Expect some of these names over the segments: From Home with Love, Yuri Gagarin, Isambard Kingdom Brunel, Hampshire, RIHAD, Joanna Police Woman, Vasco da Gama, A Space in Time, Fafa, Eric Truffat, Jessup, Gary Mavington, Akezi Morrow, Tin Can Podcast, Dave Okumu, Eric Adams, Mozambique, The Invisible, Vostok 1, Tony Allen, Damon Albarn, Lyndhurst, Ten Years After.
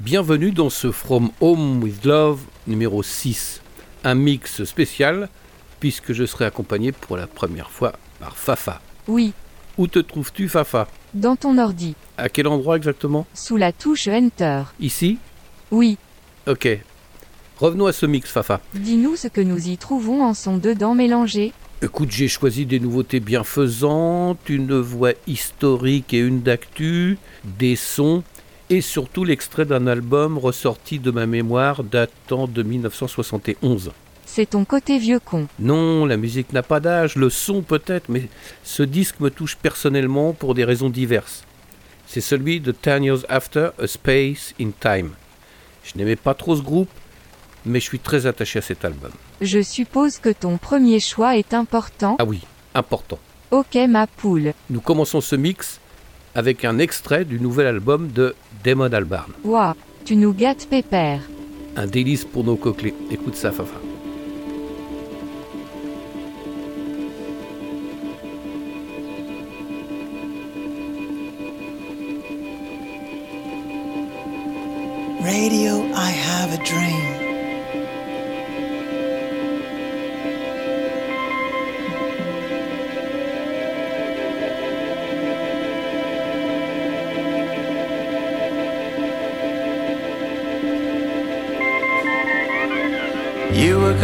Bienvenue dans ce From Home with Love numéro 6, un mix spécial puisque je serai accompagné pour la première fois par Fafa. Oui. Où te trouves-tu, Fafa ? Dans ton ordi. À quel endroit exactement ? Sous la touche Enter. Ici ? Oui. Ok. Revenons à ce mix, Fafa. Dis-nous ce que nous y trouvons en son dedans mélangé. Écoute, j'ai choisi des nouveautés bienfaisantes, une voix historique et une d'actu, des sons et surtout l'extrait d'un album ressorti de ma mémoire datant de 1971. C'est ton côté vieux con. Non, la musique n'a pas d'âge, le son peut-être, mais ce disque me touche personnellement pour des raisons diverses. C'est celui de Ten Years After, A Space in Time. Je n'aimais pas trop ce groupe, mais je suis très attaché à cet album. Je suppose que ton premier choix est important. Ah oui, important. Ok ma poule. Nous commençons ce mix avec un extrait du nouvel album de Damon Albarn. Waouh, tu nous gâtes pépère. Un délice pour nos coquelets. Écoute ça, Fafa. Radio, I have a dream. You were gone,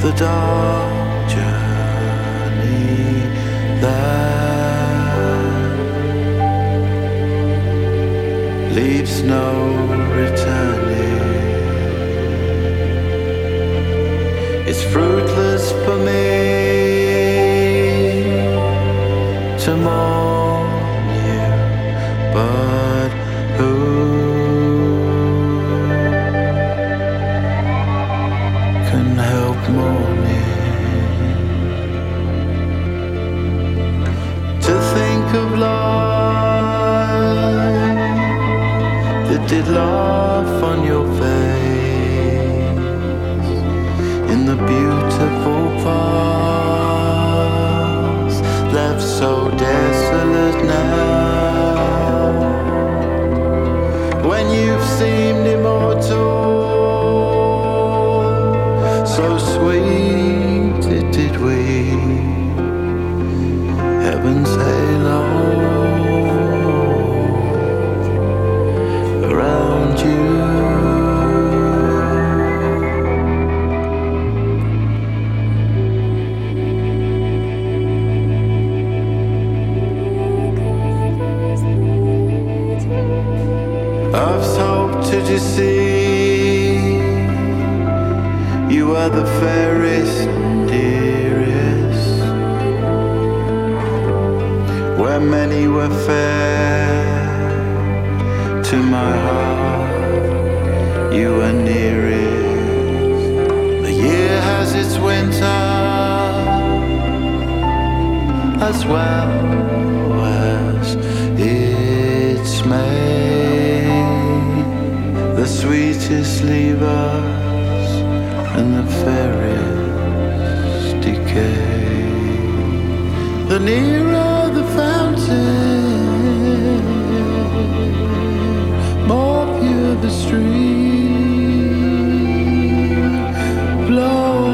the dark journey that leaves no returning. It's fruitless for me to mourn you, but who? Did laugh on your face in the beautiful past, left so desolate now, when you've seemed immortal, so sweet it did we, heaven's halo. You see, you are the fairest, dearest, where many were fair, to my heart you are nearest. The year has its winter as well as its May. The sweetest leave us and the fairest decay. The nearer the fountain, more pure the stream flow.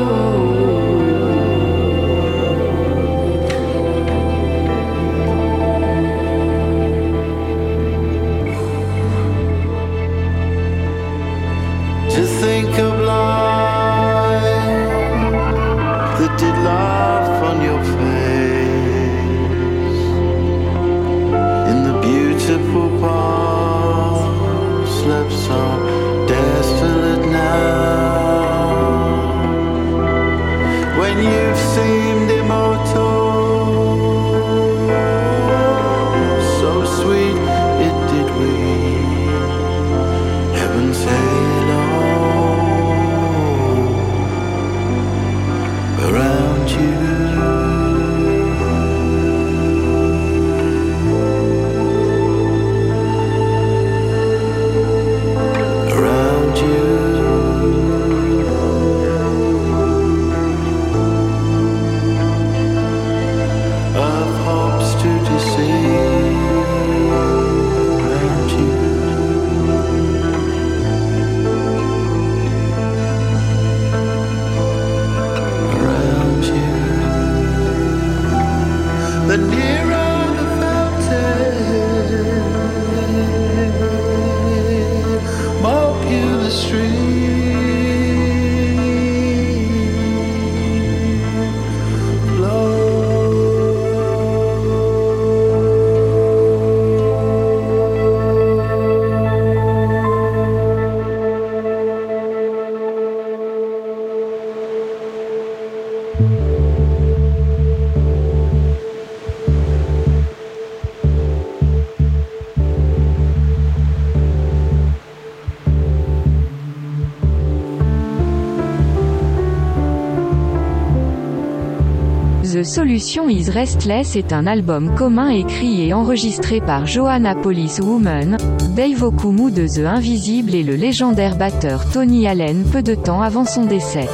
The Solution Is Restless est un album commun écrit et enregistré par Joanna Police Woman, Dave Okumu de The Invisible et le légendaire batteur Tony Allen peu de temps avant son décès.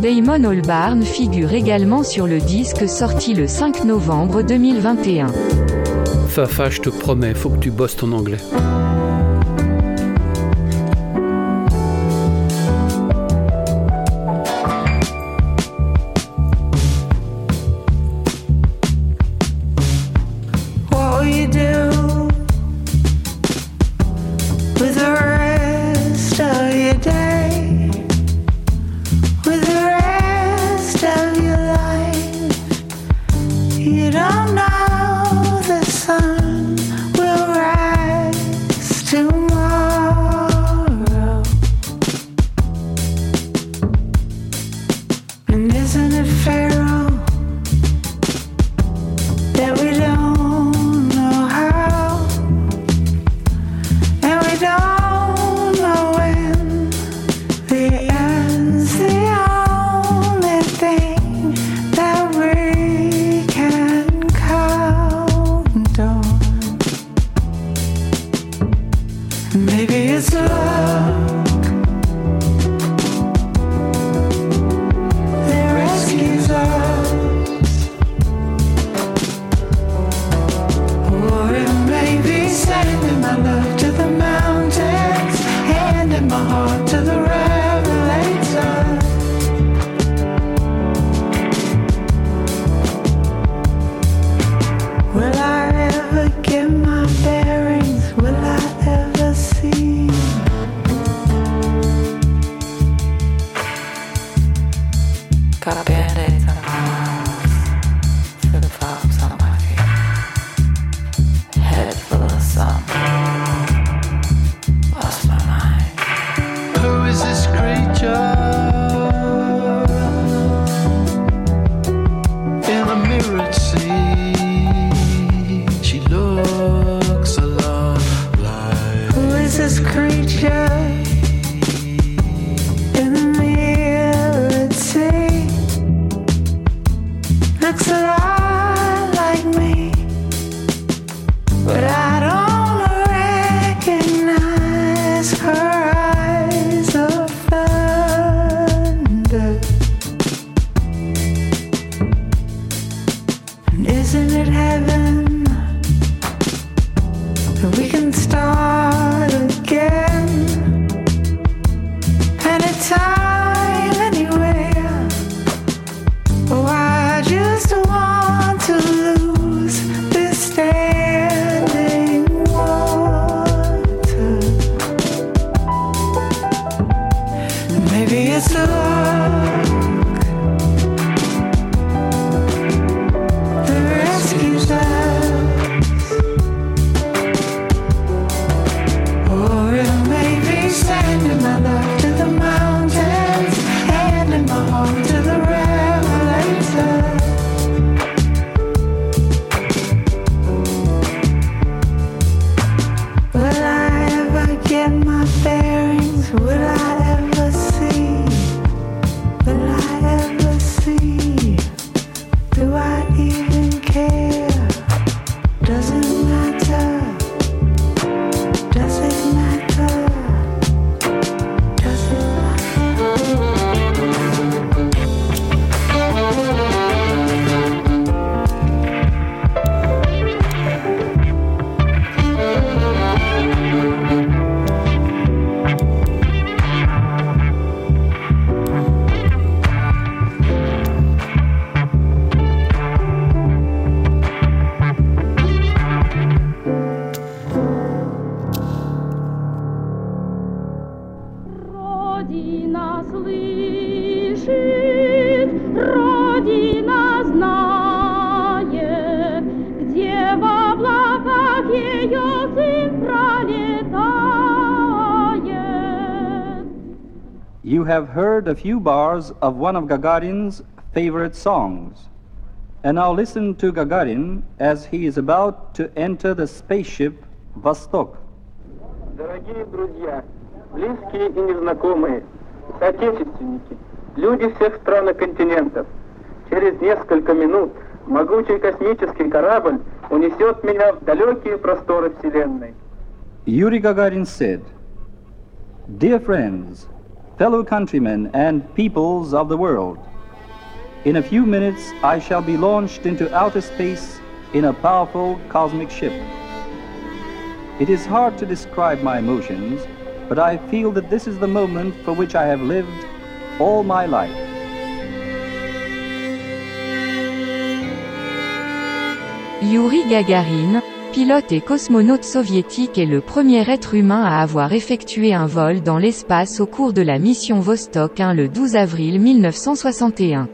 Damon Albarn figure également sur le disque sorti le 5 novembre 2021. Fafa, je te promets, faut que tu bosses ton anglais. You have heard a few bars of one of Gagarin's favorite songs. And now listen to Gagarin as he is about to enter the spaceship Vostok. Дорогие друзья, близкие и незнакомые, соотечественники, люди всех стран и континентов, Через несколько минут могучий космический корабль унесет меня в далекие просторы Вселенной. Yuri Gagarin said, Dear friends, fellow countrymen and peoples of the world, in a few minutes I shall be launched into outer space in a powerful cosmic ship. It is hard to describe my emotions, but I feel that this is the moment for which I have lived all my life. Yuri Gagarin, pilote et cosmonaute soviétique, est le premier être humain à avoir effectué un vol dans l'espace au cours de la mission Vostok 1 le 12 avril 1961.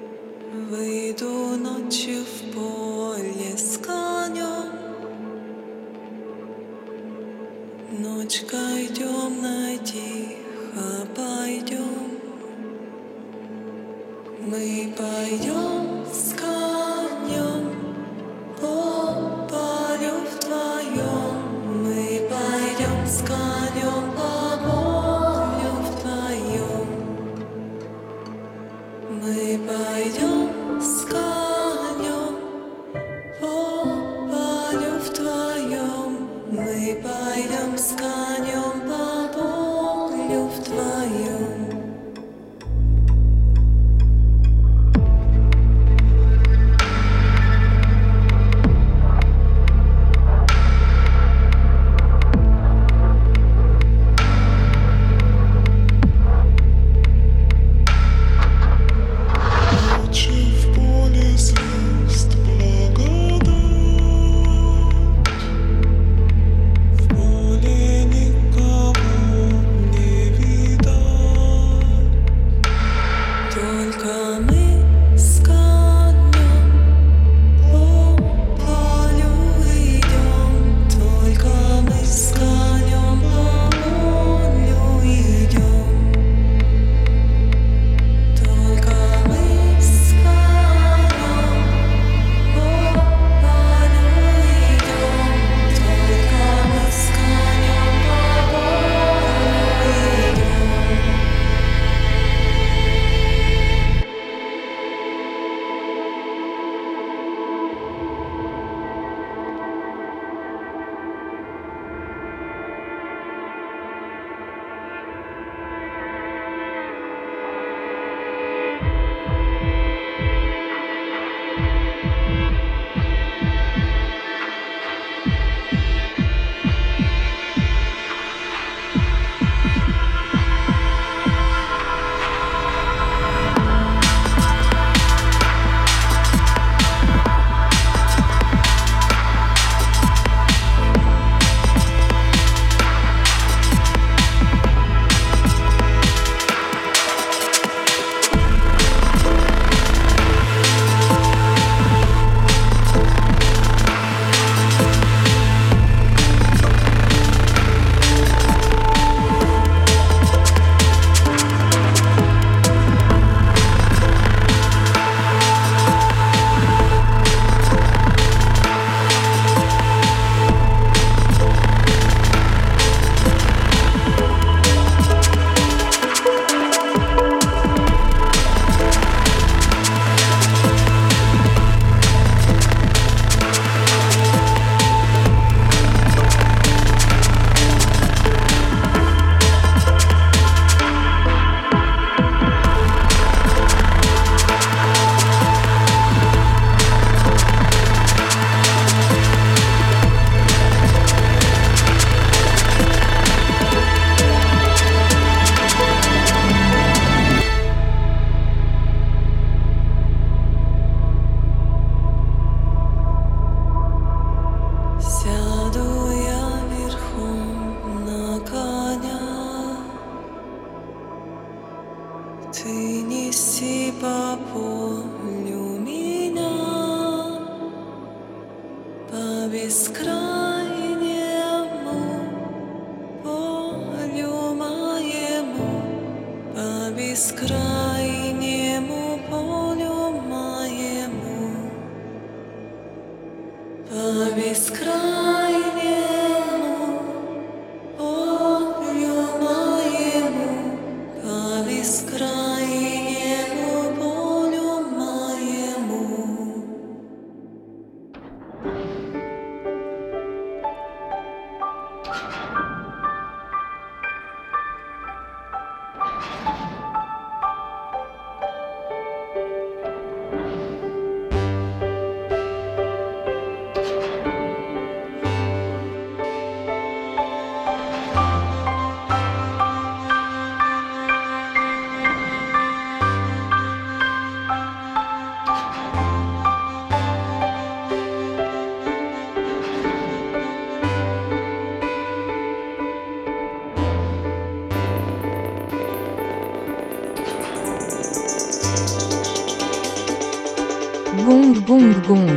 Gong Gong.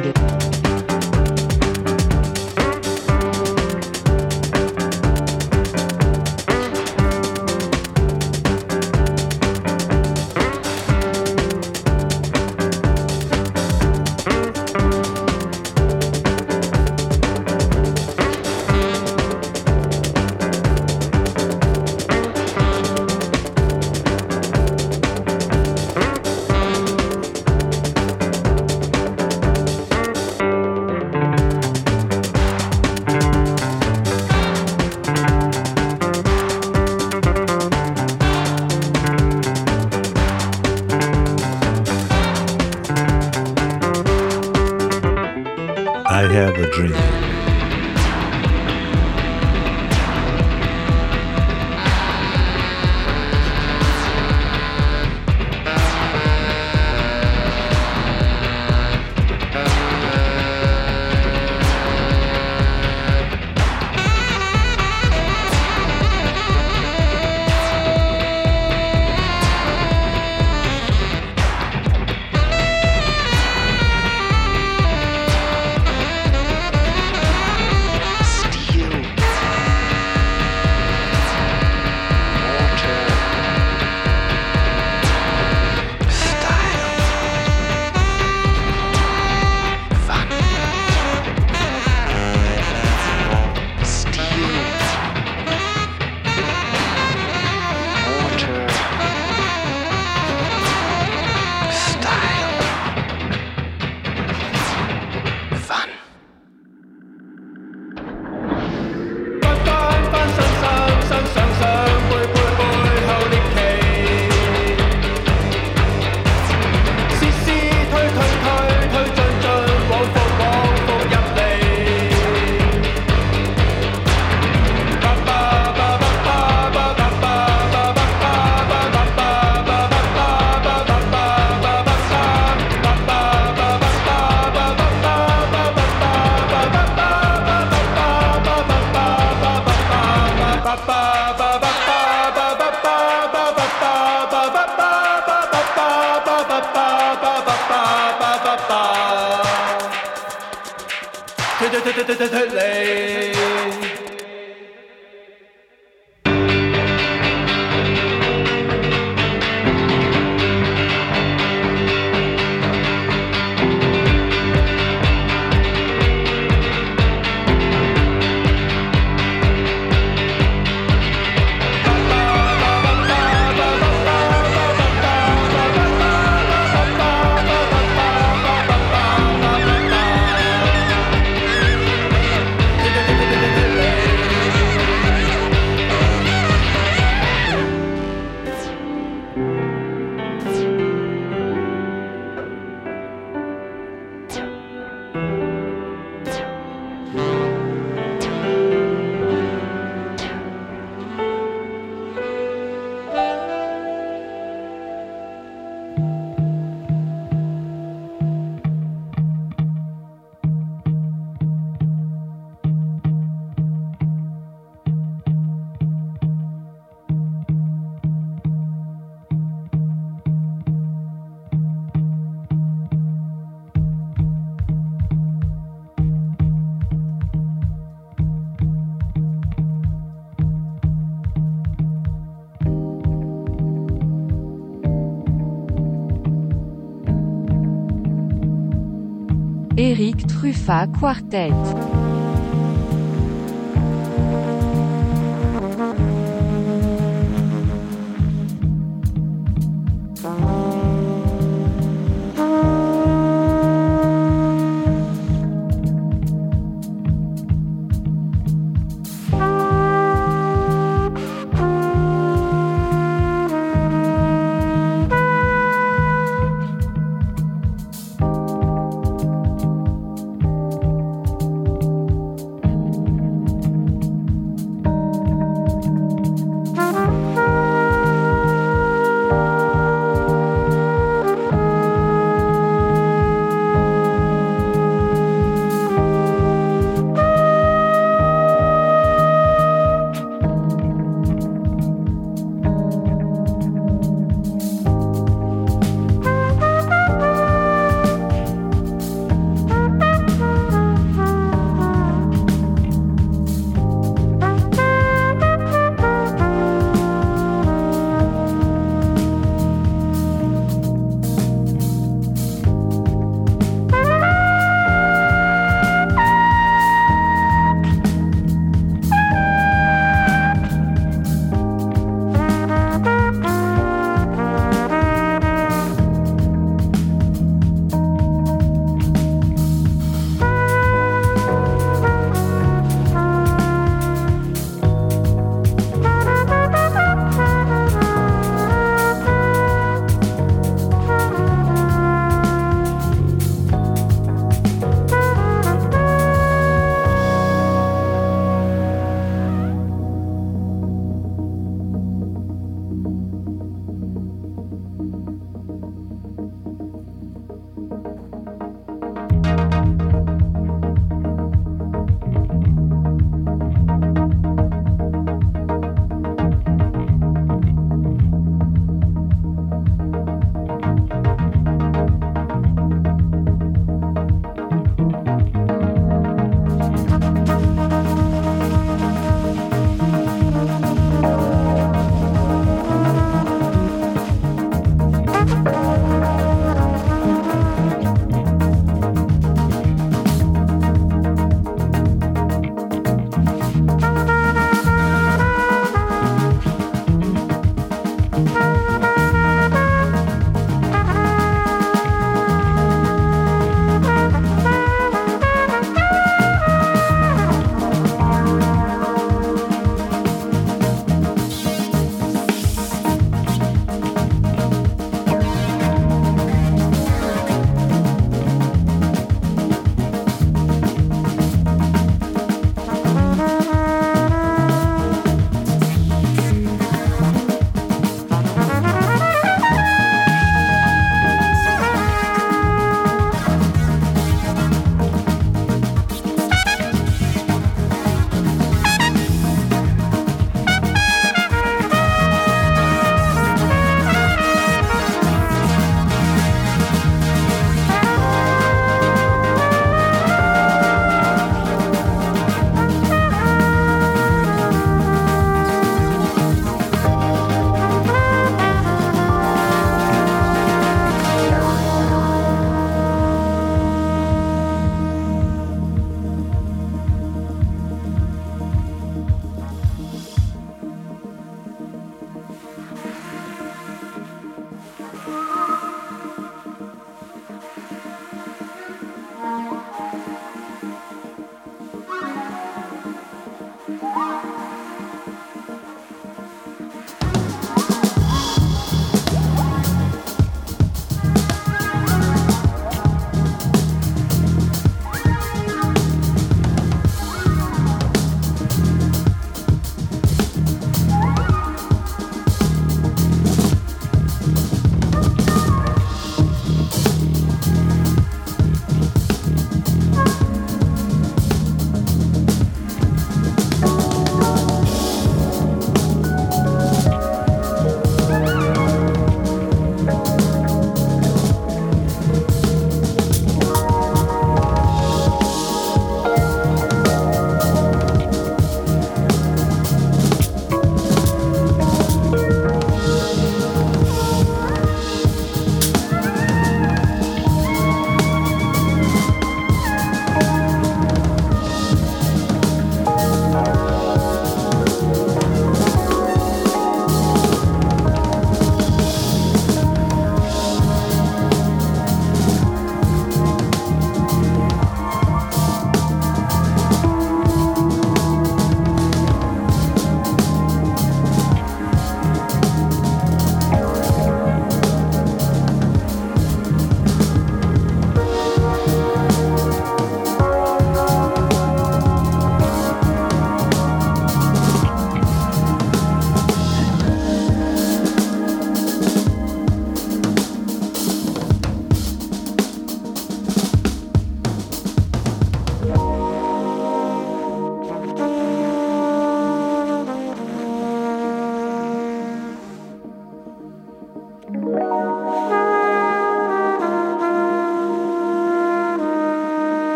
Eric Truffat Quartet.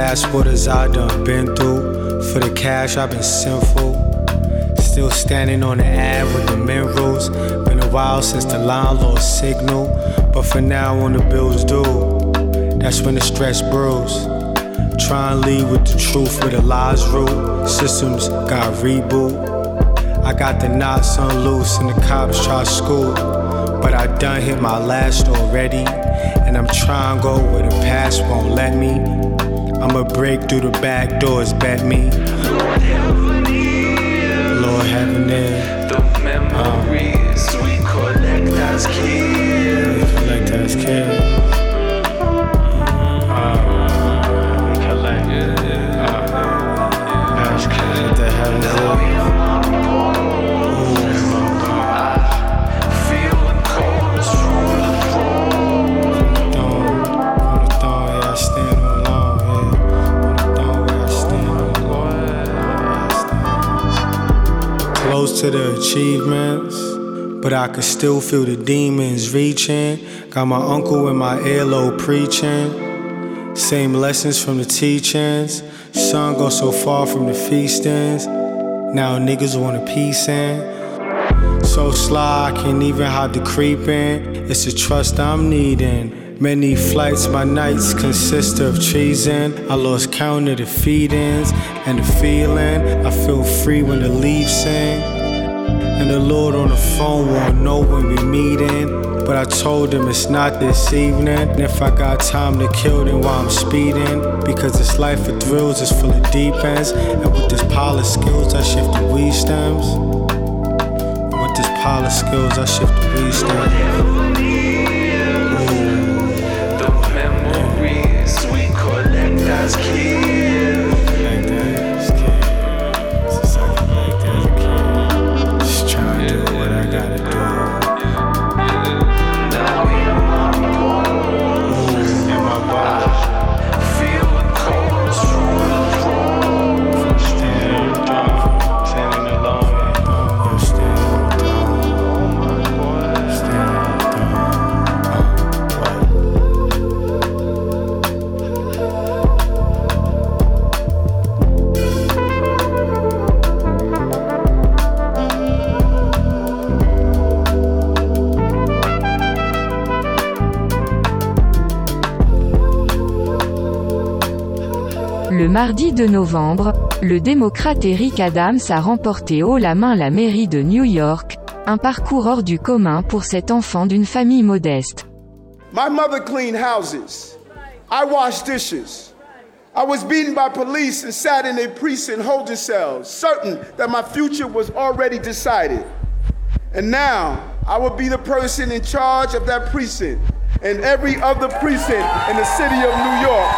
past, what has I done been through? For the cash, I've been sinful. Still standing on the ad with the minerals. Been a while since the line lost signal. But for now, when the bills due, that's when the stress brews. Try and lead with the truth where the lies rule. Systems got reboot. I got the knots unloose and the cops try to scoop. But I done hit my last already. And I'm trying to go where the past won't let me. I'ma break through the back doors, bet me. Lord, heaven here. Lord, heaven here. The memories we collect as kids. To the achievements, but I could still feel the demons reaching. Got my uncle in my earlobe preaching. Same lessons from the teachings. Son go so far from the feastings. Now niggas want a peace in. So sly, I can't even hide the creeping. It's the trust I'm needing. Many flights, my nights consist of treason. I lost count of the feedings and the feeling. I feel free when the leaves sing. And the Lord on the phone won't know when we meeting. But I told him it's not this evening. And if I got time to kill, then why I'm speeding? Because this life of thrills is full of deep ends. And with this pile of skills, I shift the weed stems. The memories we collect as kids. Le mardi 2 novembre, le démocrate Eric Adams a remporté haut la main la mairie de New York, un parcours hors du commun pour cet enfant d'une famille modeste. My mother cleaned houses. I washed dishes. I was beaten by police and sat in a precinct holding cells, certain that my future was already decided. And now, I will be the person in charge of that precinct and every other precinct in the city of New York,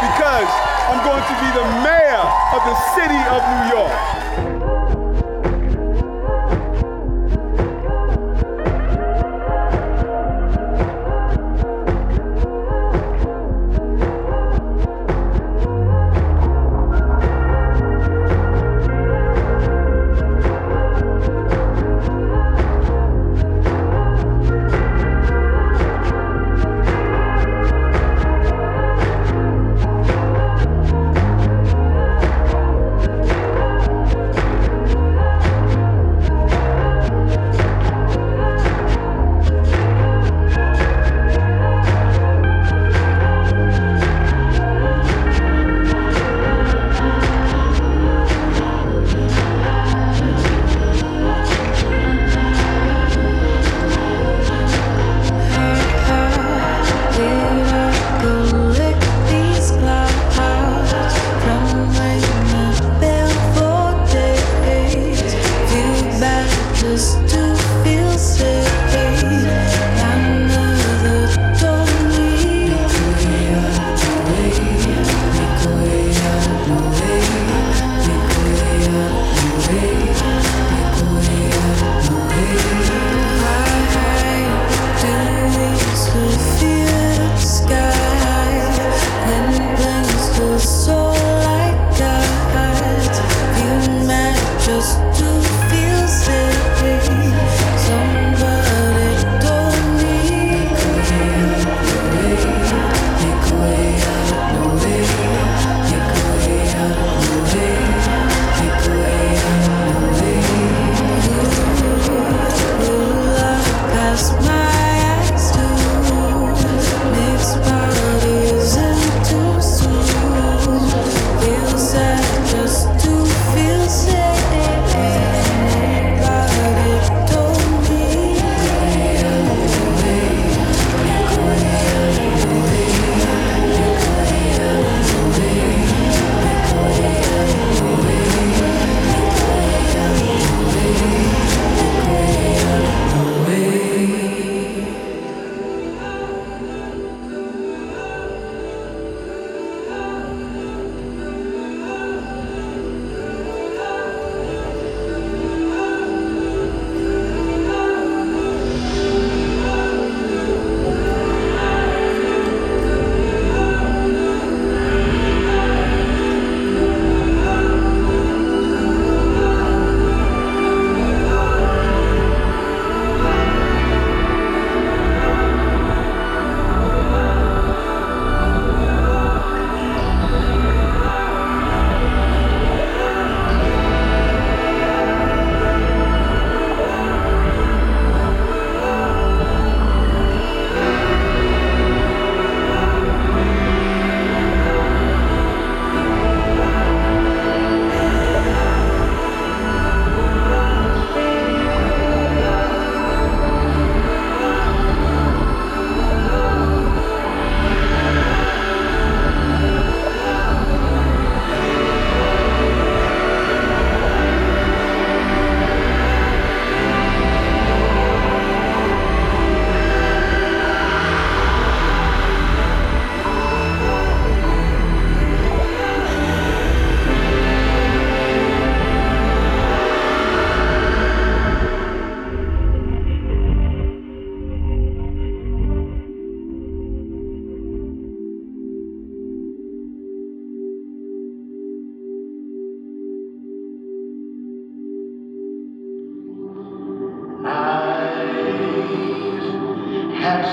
because I'm going to be the mayor of the city of New York.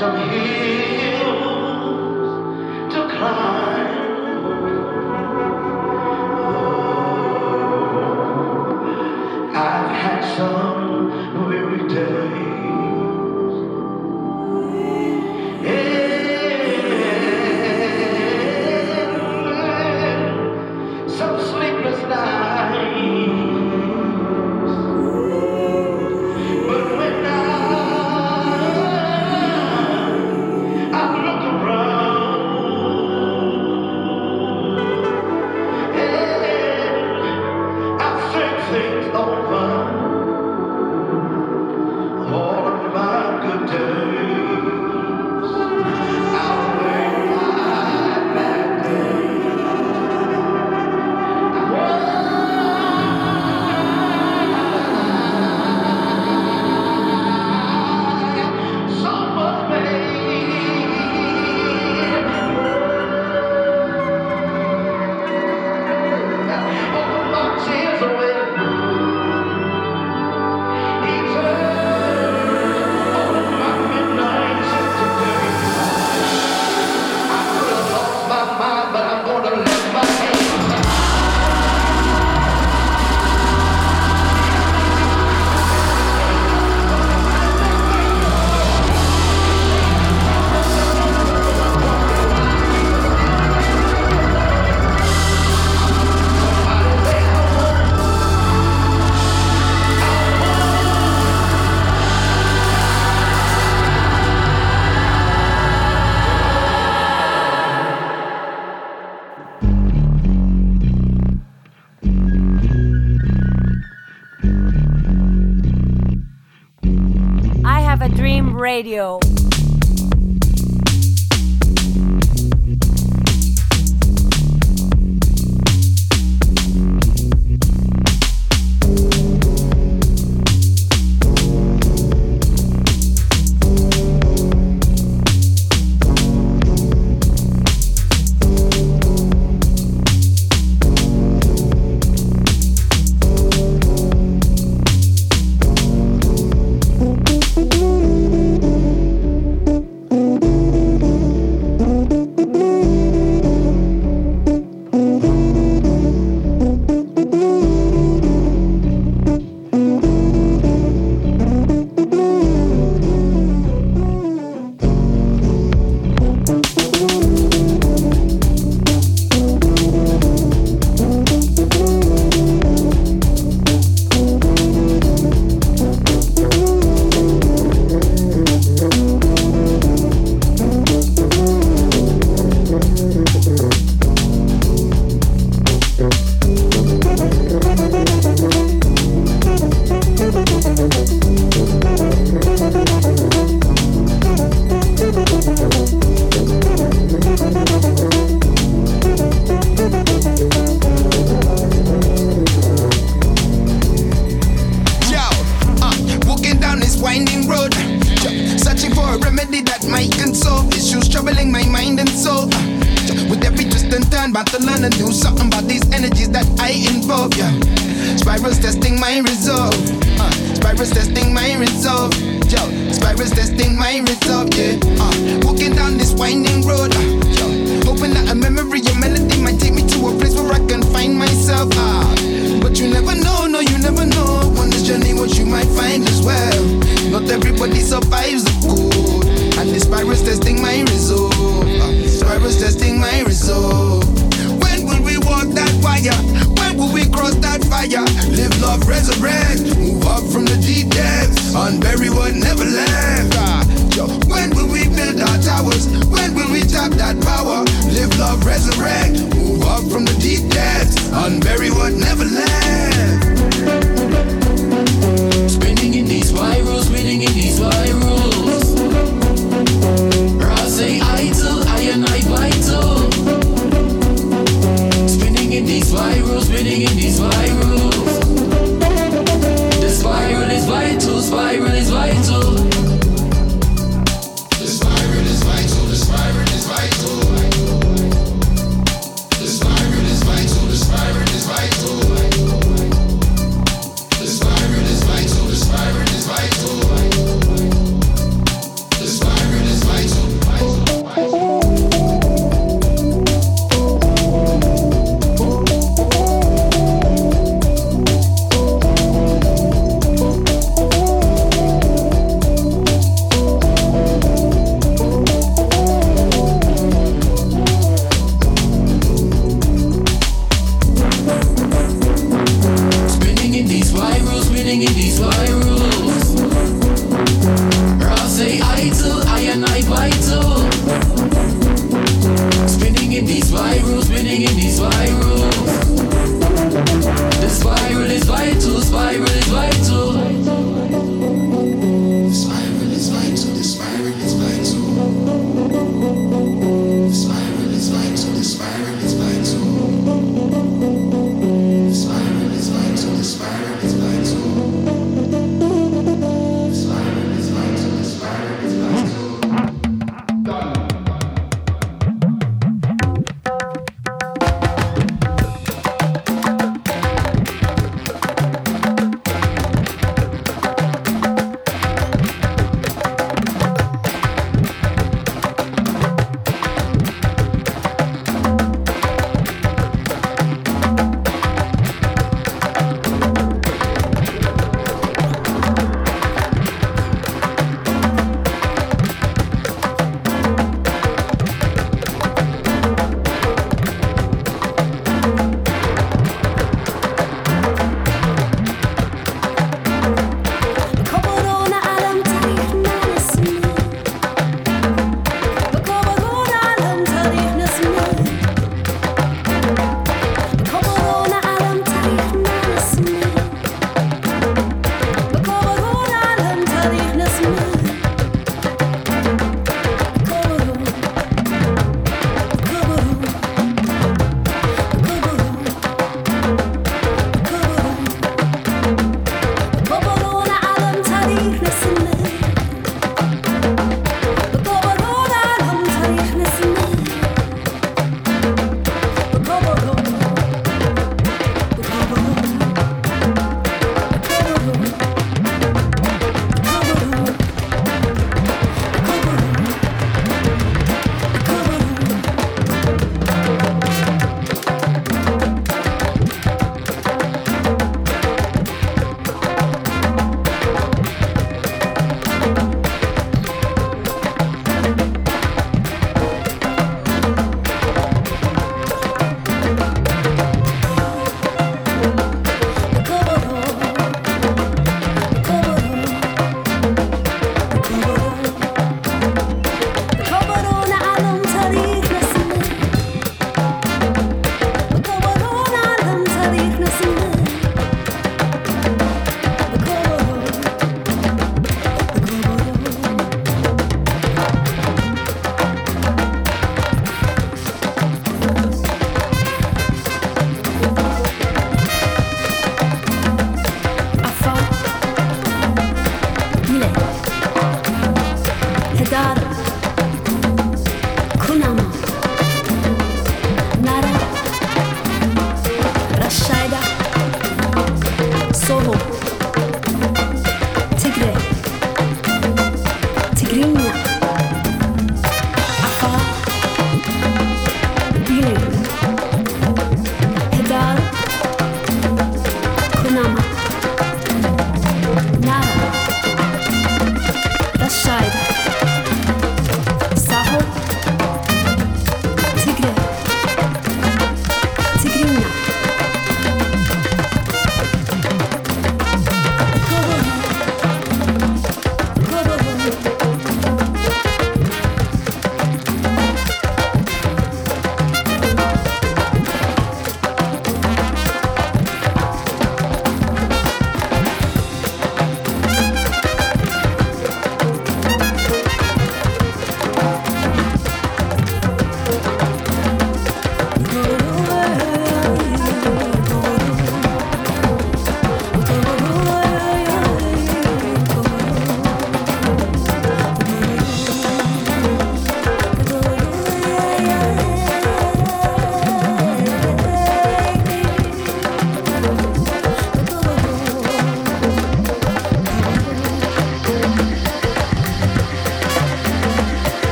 some hills to climb. I've had some weary days. Radio.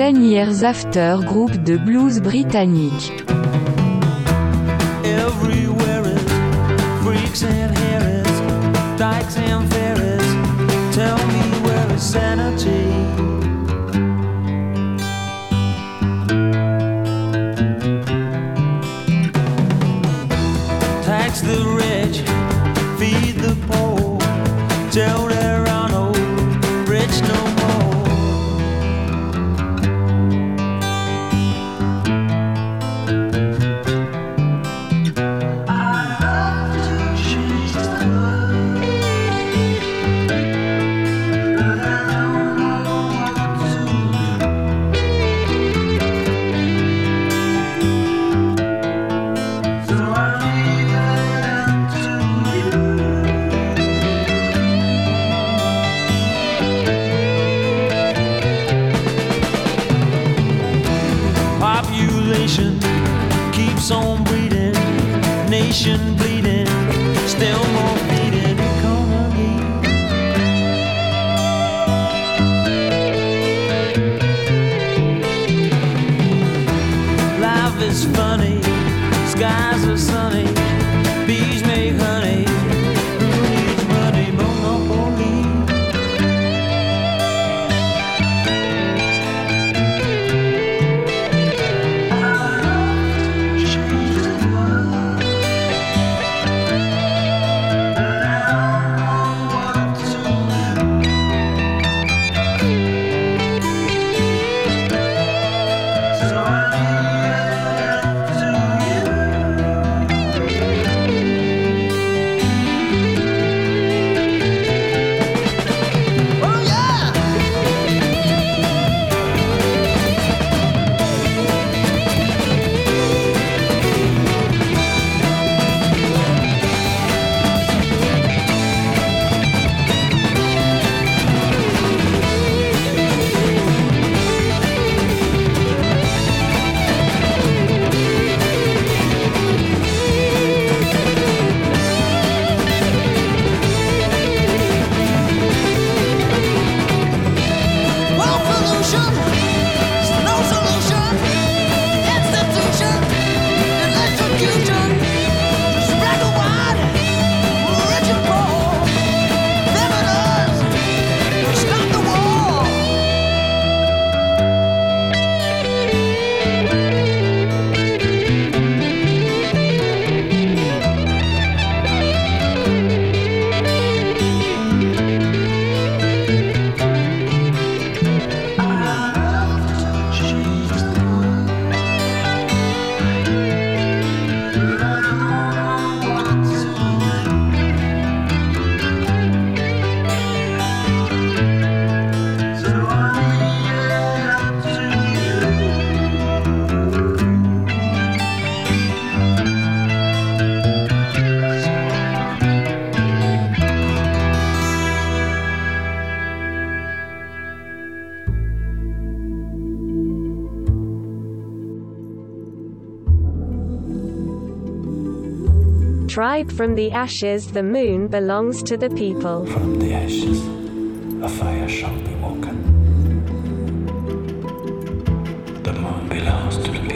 Ten Years After, groupe de blues britannique. Tax the rich, feed the poor, till there are no rich no more. I love to change the world, but I don't know what to do. So I keeps on breeding, nation bleeding, still more needed. Come again. Life is funny, skies are sunny, bees make honey. Tribe from the ashes, the moon belongs to the people. From the ashes, a fire shall be woken. The moon belongs to the people.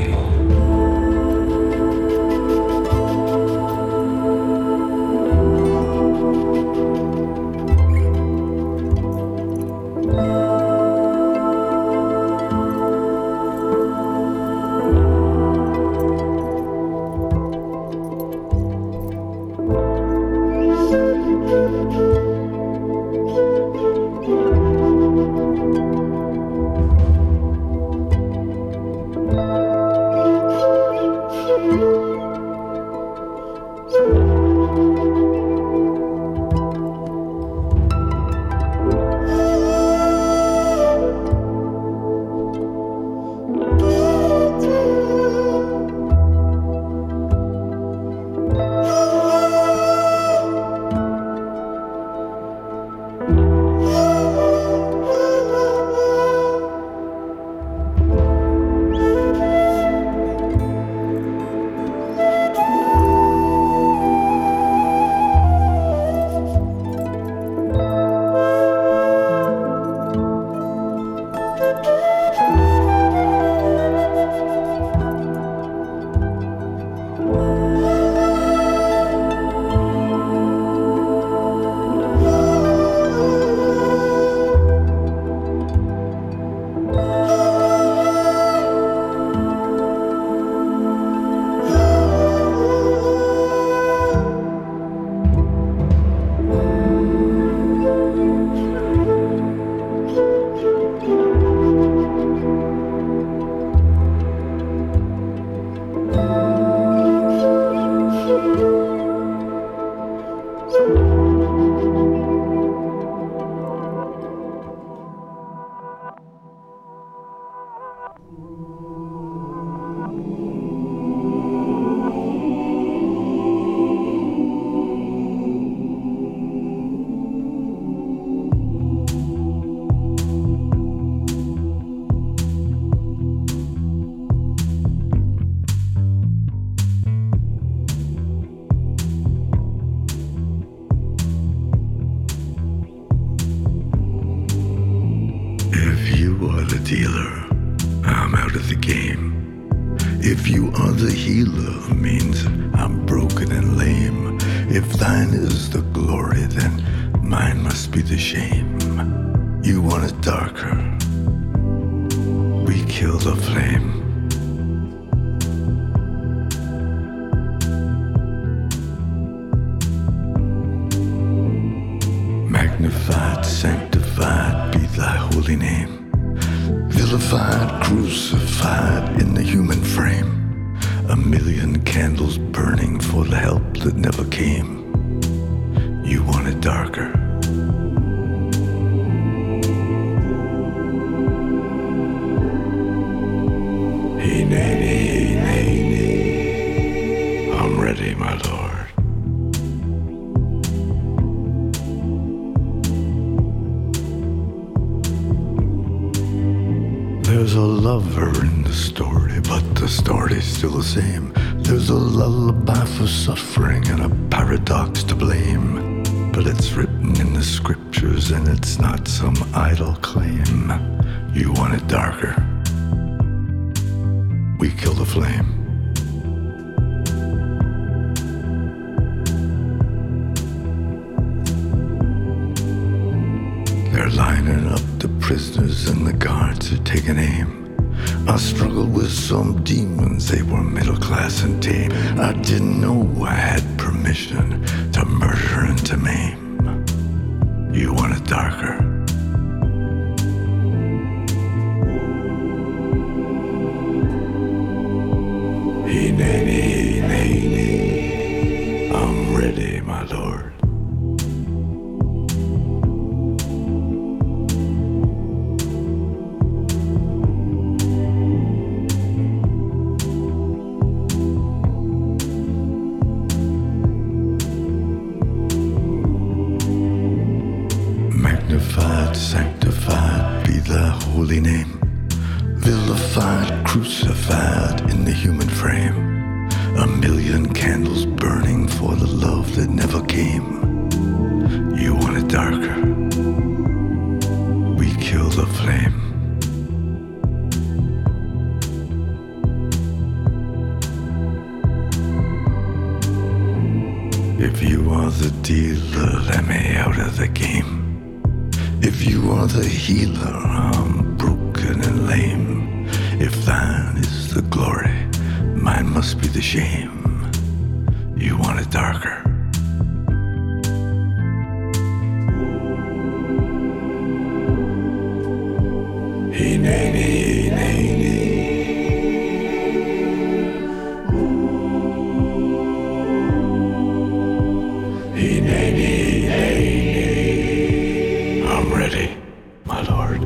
dealer, I'm out of the game. If you are the healer, means I'm broken and lame. If thine is the glory, then mine must be the shame. You want it darker, we kill the flame. Magnified, sanctified be thy holy name. Vilified, crucified in the human frame. 1,000,000 candles burning for the help that never came. You want it darker. Hey, nay, nay, nay, nay. I'm ready, my lord. There's a lover in the story, but the story's still the same. There's a lullaby for suffering and a paradox to blame. But it's written in the scriptures and it's not some idle claim. You want it darker. We kill the flame. Lining up the prisoners and the guards are taking aim. I struggled with some demons, they were middle class and tame. I didn't know I had permission to murder and to maim. You want it darker. Hey, nay, nay, nay, nay. I'm ready, my lord. Sanctified be thy holy name. Vilified, crucified in the human frame. 1,000,000 candles burning for the love that never came. You want it darker. We kill the flame. If you are the dealer, let me out of the game. If you are the healer, I'm broken and lame. If thine is the glory, mine must be the shame. You want it darker. Hey, nay, nay, nay, nay. Hey, nay, nay, nay, nay. Ready, my lord.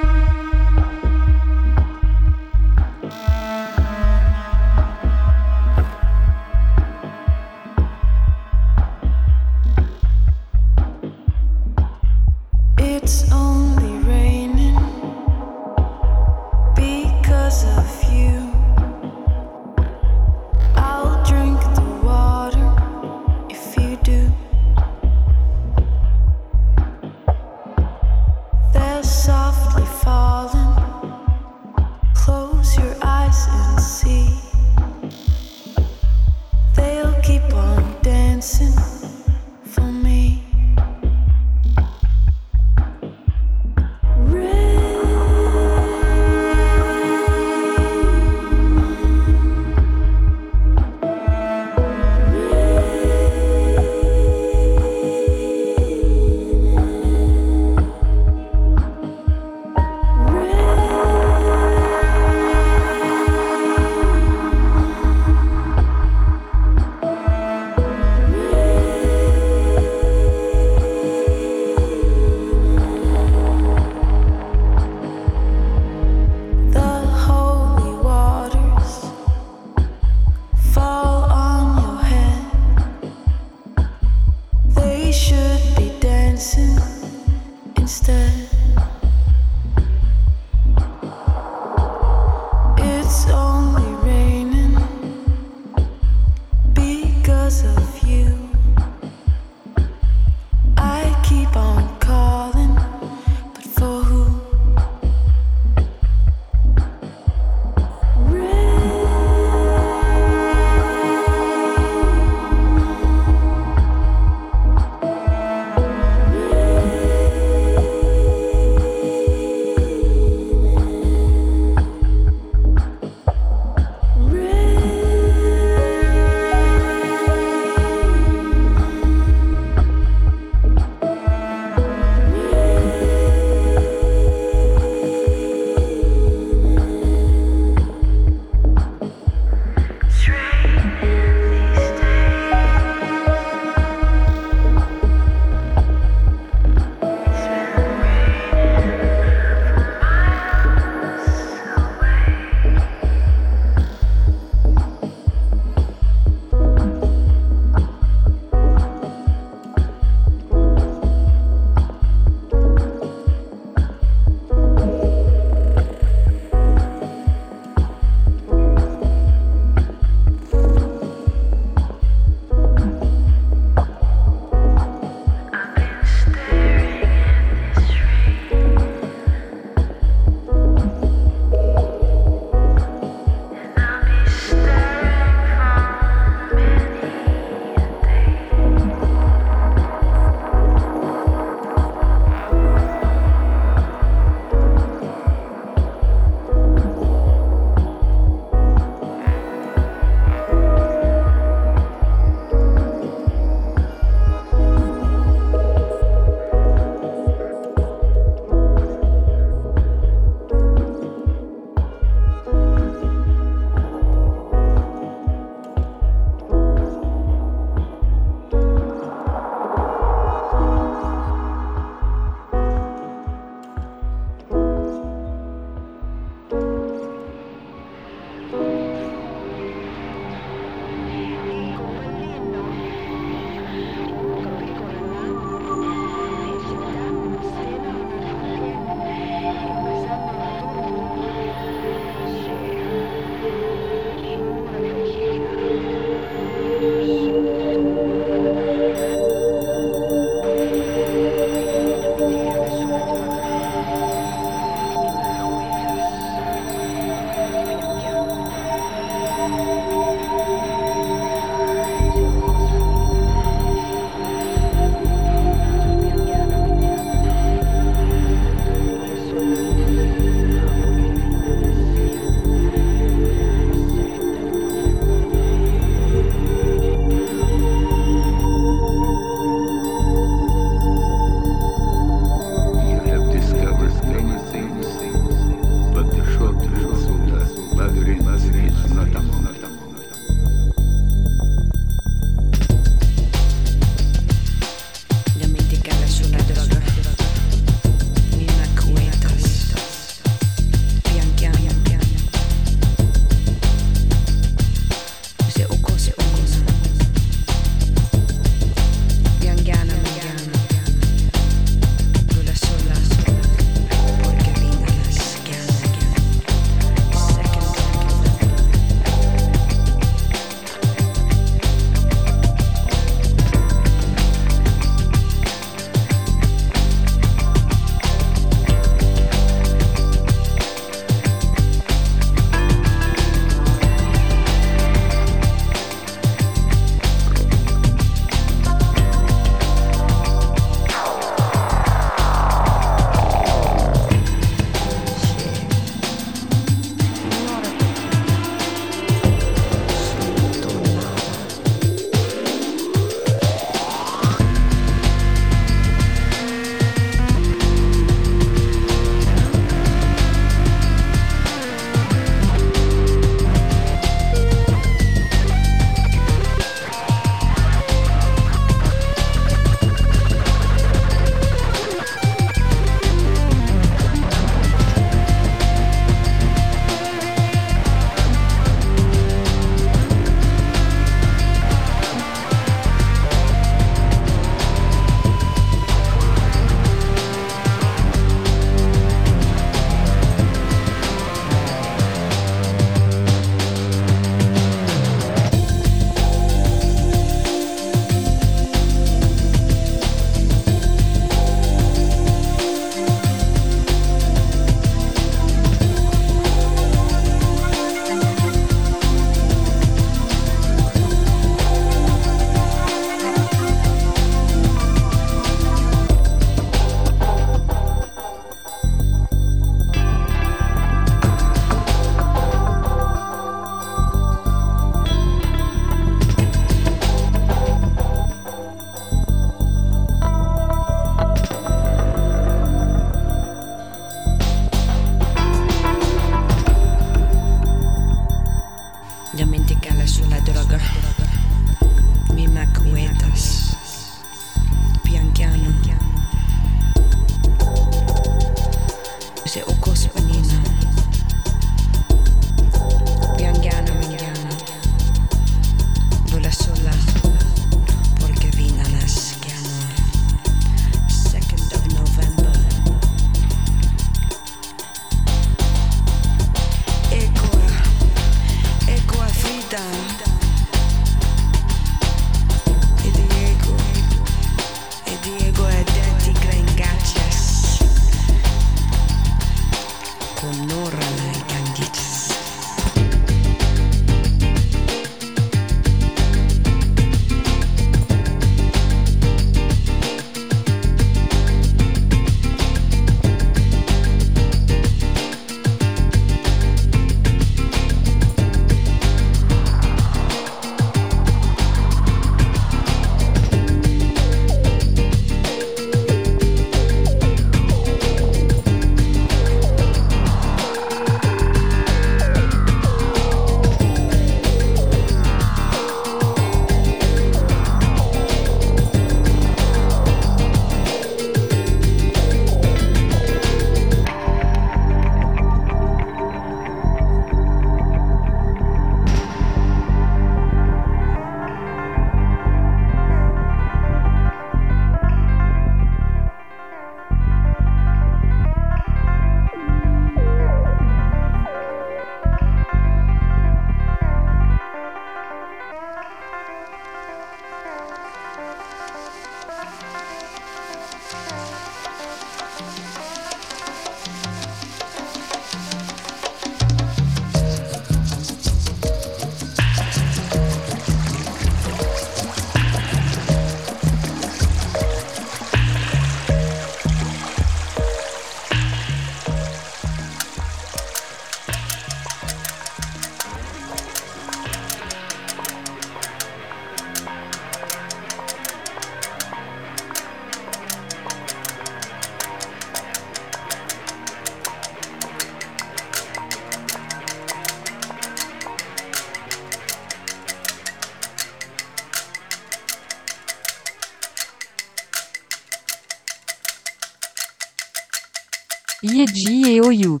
Yeji et Oyuk.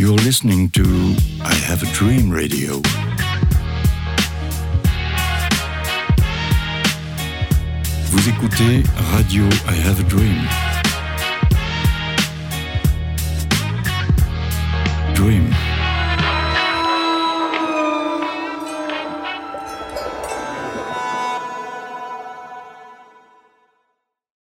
You're listening to I Have a Dream Radio. Vous écoutez Radio I Have a Dream.